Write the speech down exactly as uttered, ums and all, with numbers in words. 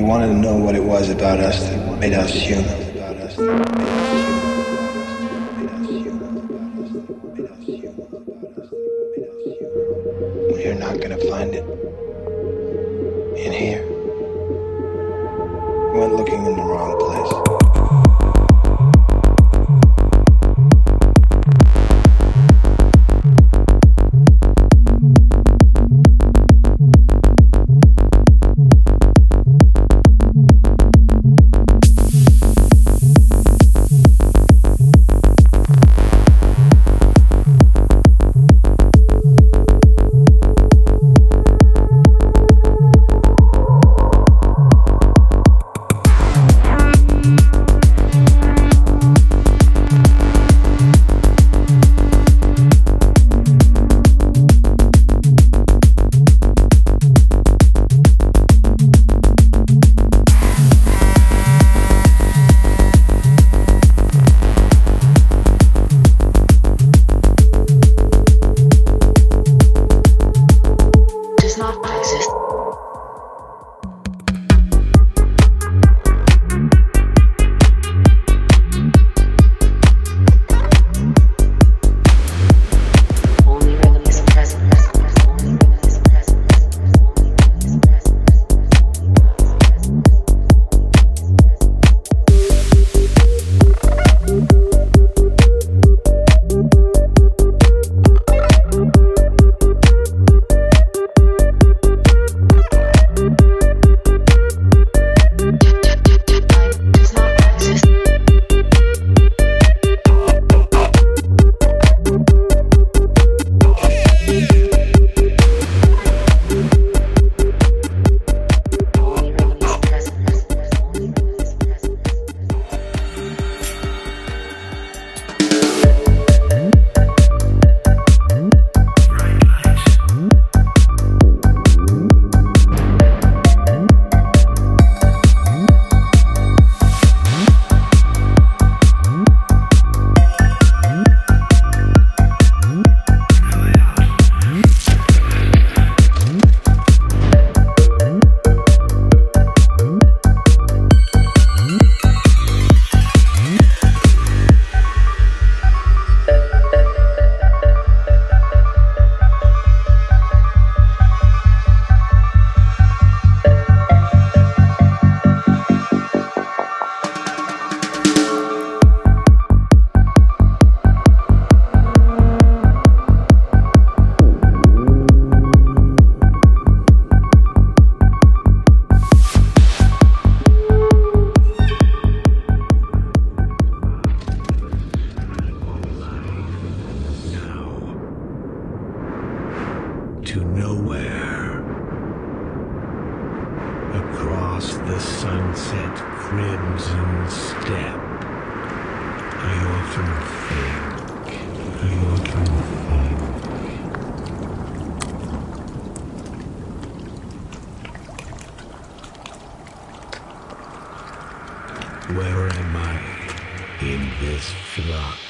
You wanted to know what it was about us that made us human. Where am I in this flock?